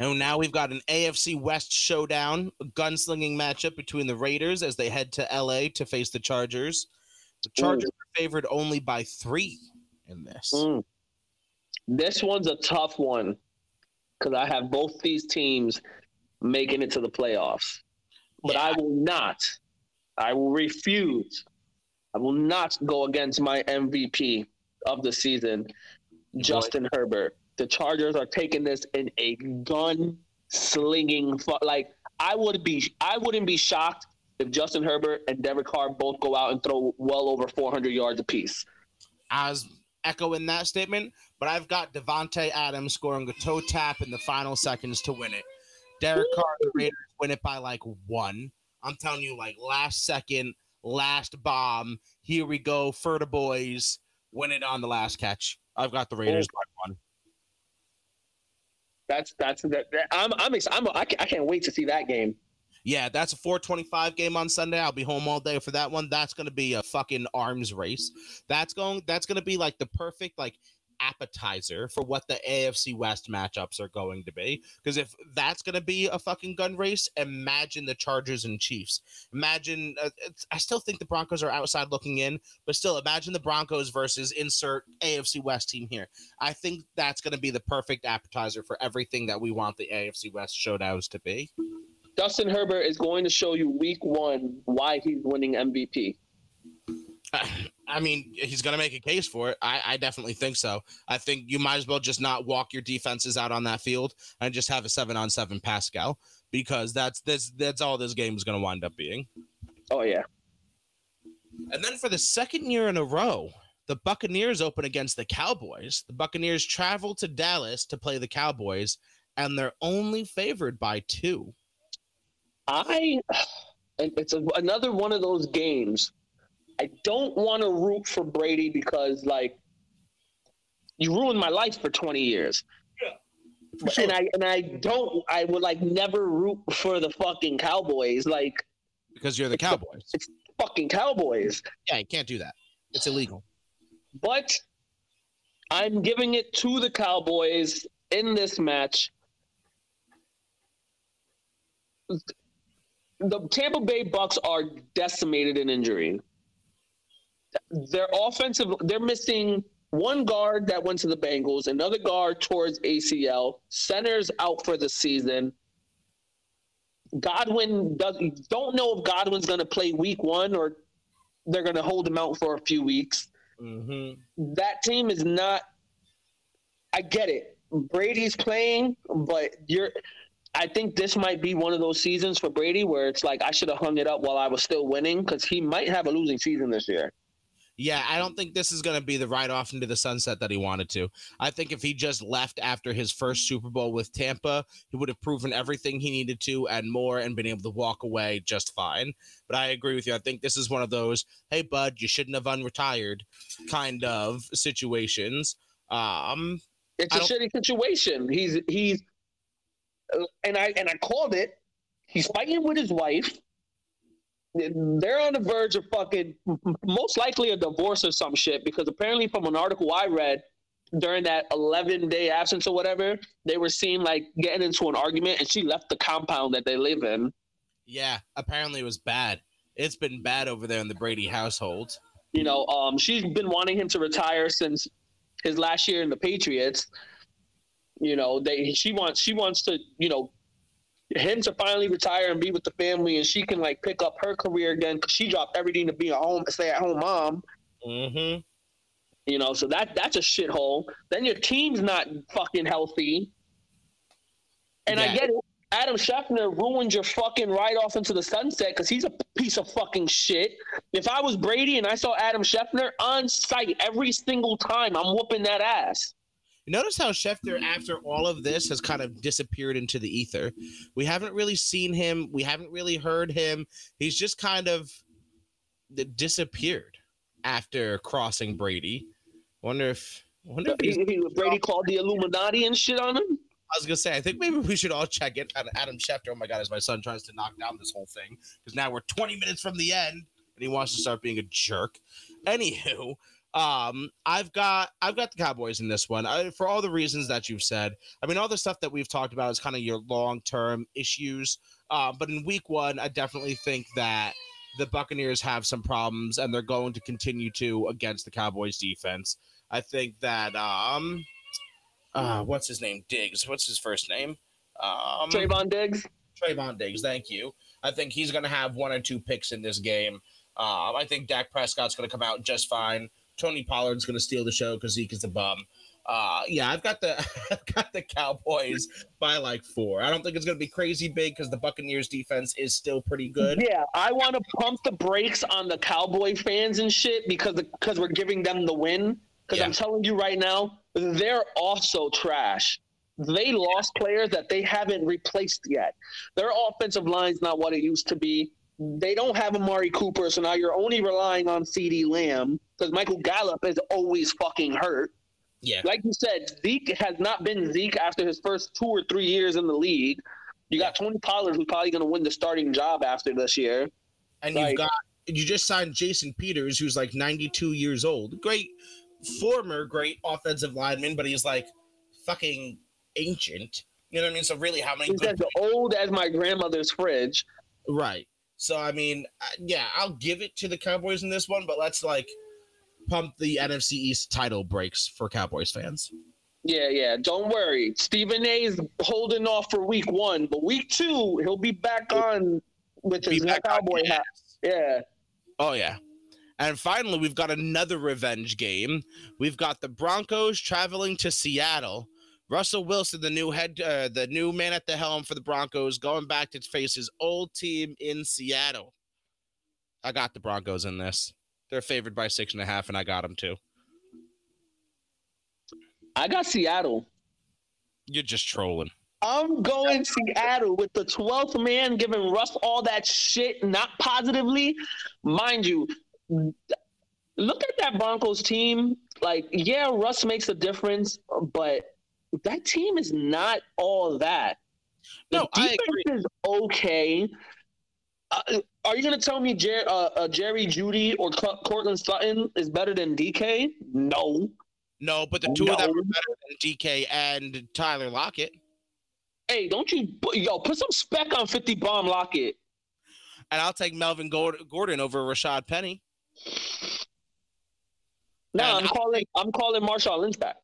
And now we've got an A F C West showdown, a gunslinging matchup between the Raiders as they head to L A to face the Chargers. The Chargers mm. are favored only by three in this. Mm. This one's a tough one because I have both these teams making it to the playoffs. But yeah. I will not. I will refuse. I will not go against my M V P of the season, Justin Boy. Herbert. The Chargers are taking this in a gun-slinging – like, I, would be, I wouldn't be shocked if Justin Herbert and Derek Carr both go out and throw well over four hundred yards apiece. I was echoing that statement, but I've got Devontae Adams scoring a toe tap in the final seconds to win it. Derek Carr and the Raiders win it by, like, one. I'm telling you, like, last second, last bomb, here we go, Furta boys, win it on the last catch. I've got the Raiders by one. That's that's that, I'm I'm I'm I can't wait to see that game. Yeah, that's a four twenty-five game on Sunday. I'll be home all day for that one. That's gonna be a fucking arms race. That's going that's gonna be like the perfect like appetizer for what the A F C West matchups are going to be. Because if that's gonna be a fucking gun race, imagine the Chargers and Chiefs. Imagine uh, I still think the Broncos are outside looking in, but still imagine the Broncos versus insert A F C West team here. I think that's gonna be the perfect appetizer for everything that we want the A F C West showdowns to be. Justin Herbert is going to show you week one why he's winning M V P. I mean, he's going to make a case for it. I, I definitely think so. I think you might as well just not walk your defenses out on that field and just have a seven-on-seven Pascal, because that's this that's all this game is going to wind up being. Oh, yeah. And then for the second year in a row, the Buccaneers open against the Cowboys. The Buccaneers travel to Dallas to play the Cowboys, and they're only favored by two. I, it's a, another one of those games. I don't want to root for Brady because, like, you ruined my life for twenty years. Yeah. For sure. And I and I don't. I would like never root for the fucking Cowboys, like, because you're the it's Cowboys. The, it's fucking Cowboys. Yeah, you can't do that. It's illegal. But I'm giving it to the Cowboys in this match. The Tampa Bay Bucks are decimated in injury. Their offensive, they're missing one guard that went to the Bengals, another guard towards A C L, center's out for the season. Godwin, does, don't know if Godwin's going to play week one or they're going to hold him out for a few weeks. Mm-hmm. That team is not, I get it. Brady's playing, but you're, I think this might be one of those seasons for Brady where it's like, I should have hung it up while I was still winning, because he might have a losing season this year. Yeah, I don't think this is going to be the ride off into the sunset that he wanted to. I think if he just left after his first Super Bowl with Tampa, he would have proven everything he needed to and more and been able to walk away just fine. But I agree with you. I think this is one of those, hey, bud, you shouldn't have unretired kind of situations. Um, it's a shitty situation. He's he's and I and I called it. He's fighting with his wife. They're on the verge of fucking most likely a divorce or some shit, because apparently from an article I read during that eleven day absence or whatever, they were seen like getting into an argument and she left the compound that they live in. Yeah. Apparently it was bad. It's been bad over there in the Brady household. You know, um, she's been wanting him to retire since his last year in the Patriots. You know, they, she wants, she wants to, you know, him to finally retire and be with the family, and she can like pick up her career again, because she dropped everything to be a home, stay-at-home mom. Mm-hmm. You know, so that that's a shithole. Then your team's not fucking healthy. And yeah. I get it. Adam Schefter ruined your fucking ride off into the sunset because he's a piece of fucking shit. If I was Brady and I saw Adam Schefter on site every single time, I'm whooping that ass. Notice how Schefter, after all of this, has kind of disappeared into the ether. We haven't really seen him. We haven't really heard him. He's just kind of disappeared after crossing Brady. Wonder if, wonder if he's, he, Brady called the Illuminati and shit on him? I was going to say, I think maybe we should all check in on Adam Schefter. Oh, my God, as my son tries to knock down this whole thing, because now we're twenty minutes from the end, and he wants to start being a jerk. Anywho. Um, I've got I've got the Cowboys in this one I, for all the reasons that you've said. I mean, all the stuff that we've talked about is kind of your long-term issues. Uh, but in week one, I definitely think that the Buccaneers have some problems, and they're going to continue to against the Cowboys defense. I think that um, uh, what's his name? Diggs. What's his first name? Um, Trayvon Diggs. Trayvon Diggs. Thank you. I think he's going to have one or two picks in this game. Uh, I think Dak Prescott's going to come out just fine. Tony Pollard's going to steal the show because Zeke is a bum. Uh, yeah, I've got the I've got the Cowboys by like four. I don't think it's going to be crazy big because the Buccaneers defense is still pretty good. Yeah, I want to pump the brakes on the Cowboy fans and shit because because we're giving them the win. Because yeah. I'm telling you right now, they're also trash. They lost players that they haven't replaced yet. Their offensive line's not what it used to be. They don't have Amari Cooper, so now you're only relying on CeeDee Lamb because Michael Gallup is always fucking hurt. Yeah. Like you said, Zeke has not been Zeke after his first two or three years in the league. You got Tony Pollard, who's probably going to win the starting job after this year. And like, you've got – you just signed Jason Peters, who's like ninety-two years old. Great – former great offensive lineman, but he's like fucking ancient. You know what I mean? So really how many – he's as old as my grandmother's fridge. Right. So, I mean, yeah, I'll give it to the Cowboys in this one, but let's, like, pump the N F C East title breaks for Cowboys fans. Yeah, yeah. Don't worry. Stephen A is holding off for week one, but week two, he'll be back on with his cowboy hat. Yeah. Oh, yeah. And finally, we've got another revenge game. We've got the Broncos traveling to Seattle. Russell Wilson, the new head, uh, the new man at the helm for the Broncos, going back to face his old team in Seattle. I got the Broncos in this. They're favored by six and a half, and I got them too. I got Seattle. You're just trolling. I'm going Seattle with the twelfth man giving Russ all that shit, not positively. Mind you, look at that Broncos team. Like, yeah, Russ makes a difference, but that team is not all that. No, the defense I agree. Is okay. Uh, are you going to tell me Jer- uh, uh, Jerry Jeudy or C- Cortland Sutton is better than D K? No. No, but the two no. of them were better than D K and Tyler Lockett. Hey, don't you – yo, put some spec on fifty Bomb Lockett. And I'll take Melvin Gordon over Rashad Penny. No, nah, I'm calling take, I'm calling Marshawn Lynch back.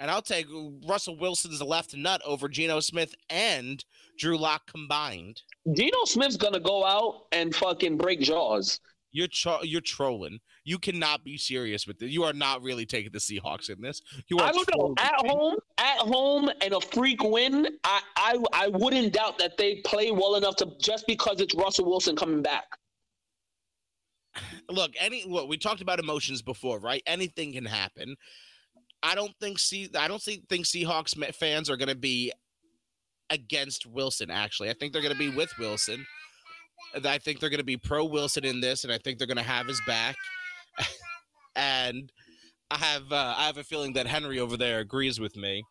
And I'll take Russell Wilson's left nut over Geno Smith and Drew Lock combined. Geno Smith's going to go out and fucking break jaws. You're tro- you're trolling. You cannot be serious with this. You are not really taking the Seahawks in this. You are I don't trolling. know. At home, at home, and a freak win. I, I I wouldn't doubt that they play well enough to just because it's Russell Wilson coming back. Look, any look, we talked about emotions before, right? Anything can happen. I don't think see I don't think think Seahawks fans are going to be against Wilson. Actually, I think they're going to be with Wilson. I think they're going to be pro Wilson in this, and I think they're going to have his back. And I have uh, I have a feeling that Henry over there agrees with me.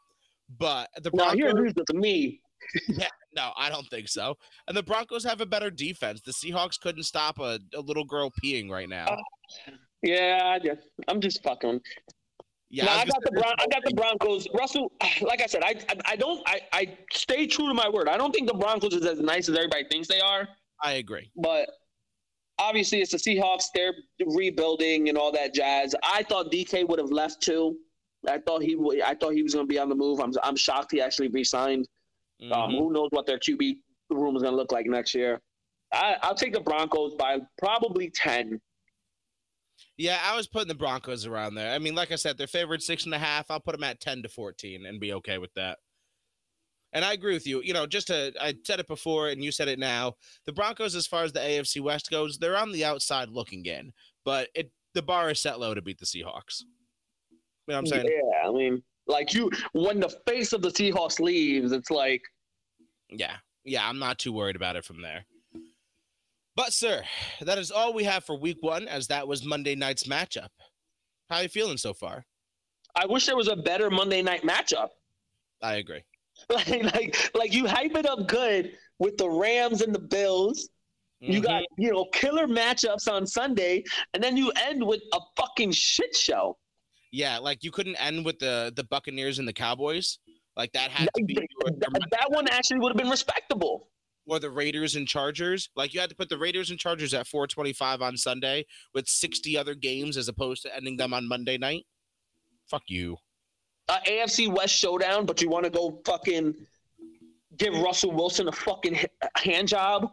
But the Broncos, no, he agrees with me. Yeah, no, I don't think so. And the Broncos have a better defense. The Seahawks couldn't stop a, a little girl peeing right now. Uh, yeah, I just, I'm just fucking. Yeah, no, I, I got the Bron- I got the Broncos. Russell, like I said, I I, I don't I, I stay true to my word. I don't think the Broncos is as nice as everybody thinks they are. I agree. But obviously it's the Seahawks. They're rebuilding and all that jazz. I thought D K would have left too. I thought he w- I thought he was going to be on the move. I'm I'm shocked he actually re-signed. Mm-hmm. Um, who knows what their Q B room is going to look like next year. I, I'll take the Broncos by probably ten. Yeah, I was putting the Broncos around there. I mean, like I said, they're favored six and a half. I'll put them at ten to fourteen and be okay with that. And I agree with you. You know, just to, I said it before and you said it now. The Broncos, as far as the A F C West goes, they're on the outside looking in. But it the bar is set low to beat the Seahawks. You know what I'm saying? Yeah, I mean, like you, when the face of the Seahawks leaves, it's like. Yeah, yeah, I'm not too worried about it from there. But, sir, that is all we have for week one, as that was Monday night's matchup. How are you feeling so far? I wish there was a better Monday night matchup. I agree. Like, like, like you hype it up good with the Rams and the Bills. Mm-hmm. You got, you know, killer matchups on Sunday, and then you end with a fucking shit show. Yeah, like you couldn't end with the, the Buccaneers and the Cowboys. Like that had to be. Your, your that, that one actually would have been respectable. Or the Raiders and Chargers. Like you had to put the Raiders and Chargers at four twenty-five on Sunday with sixty other games as opposed to ending them on Monday night. Fuck you. Uh, A F C West showdown, but you want to go fucking give Russell Wilson a fucking hand job?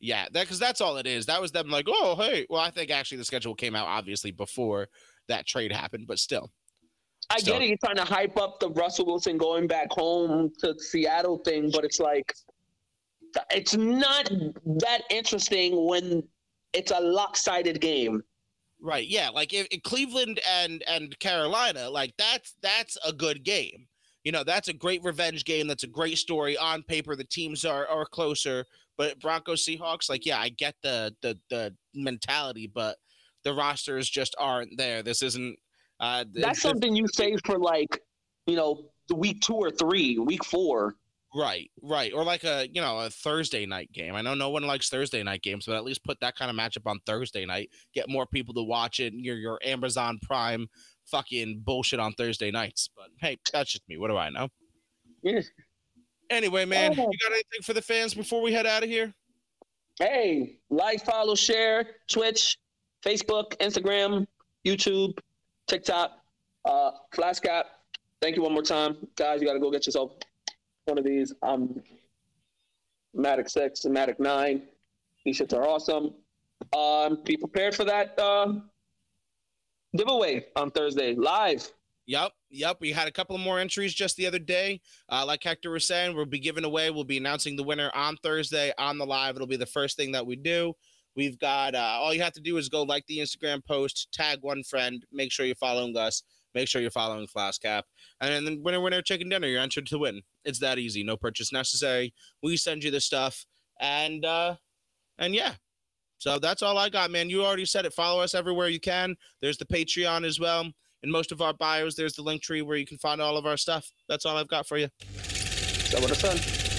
Yeah, that because that's all it is. That was them like, oh, hey. Well, I think actually the schedule came out obviously before that trade happened, but still. I still. get it. You're trying to hype up the Russell Wilson going back home to Seattle thing, but it's like it's not that interesting when it's a lopsided game. Right, yeah, like if, if Cleveland and, and Carolina, like that's that's a good game. You know, that's a great revenge game. That's a great story on paper. The teams are, are closer, but Broncos Seahawks, like yeah, I get the, the the mentality, but the rosters just aren't there. This isn't. Uh, that's something you save for like, you know, the week two or three, week four. Right, right, or like a you know a Thursday night game. I know no one likes Thursday night games, but at least put that kind of matchup on Thursday night. Get more people to watch it. Your your Amazon Prime fucking bullshit on Thursday nights. But hey, that's just me. What do I know? Yeah. Anyway, man, oh. You got anything for the fans before we head out of here? Hey, like, follow, share, Twitch, Facebook, Instagram, YouTube, TikTok, uh, Flascap. thank you one more time. Guys, you got to go get yourself one of these. I'm Matic six and Matic nine. These shits are awesome. Um, be prepared for that uh, giveaway on Thursday, live. Yep, yep. We had a couple of more entries just the other day. Uh, like Hector was saying, we'll be giving away. We'll be announcing the winner on Thursday on the live. It'll be the first thing that we do. We've got, uh, all you have to do is go like the Instagram post, tag one friend, make sure you're following us, make sure you're following Flask Cap, and then winner, winner, chicken dinner, you're entered to win. It's that easy. No purchase necessary. We send you the stuff, and uh, and yeah. So that's all I got, man. You already said it. Follow us everywhere you can. There's the Patreon as well. In most of our bios, there's the link tree where you can find all of our stuff. That's all I've got for you. So what a fun.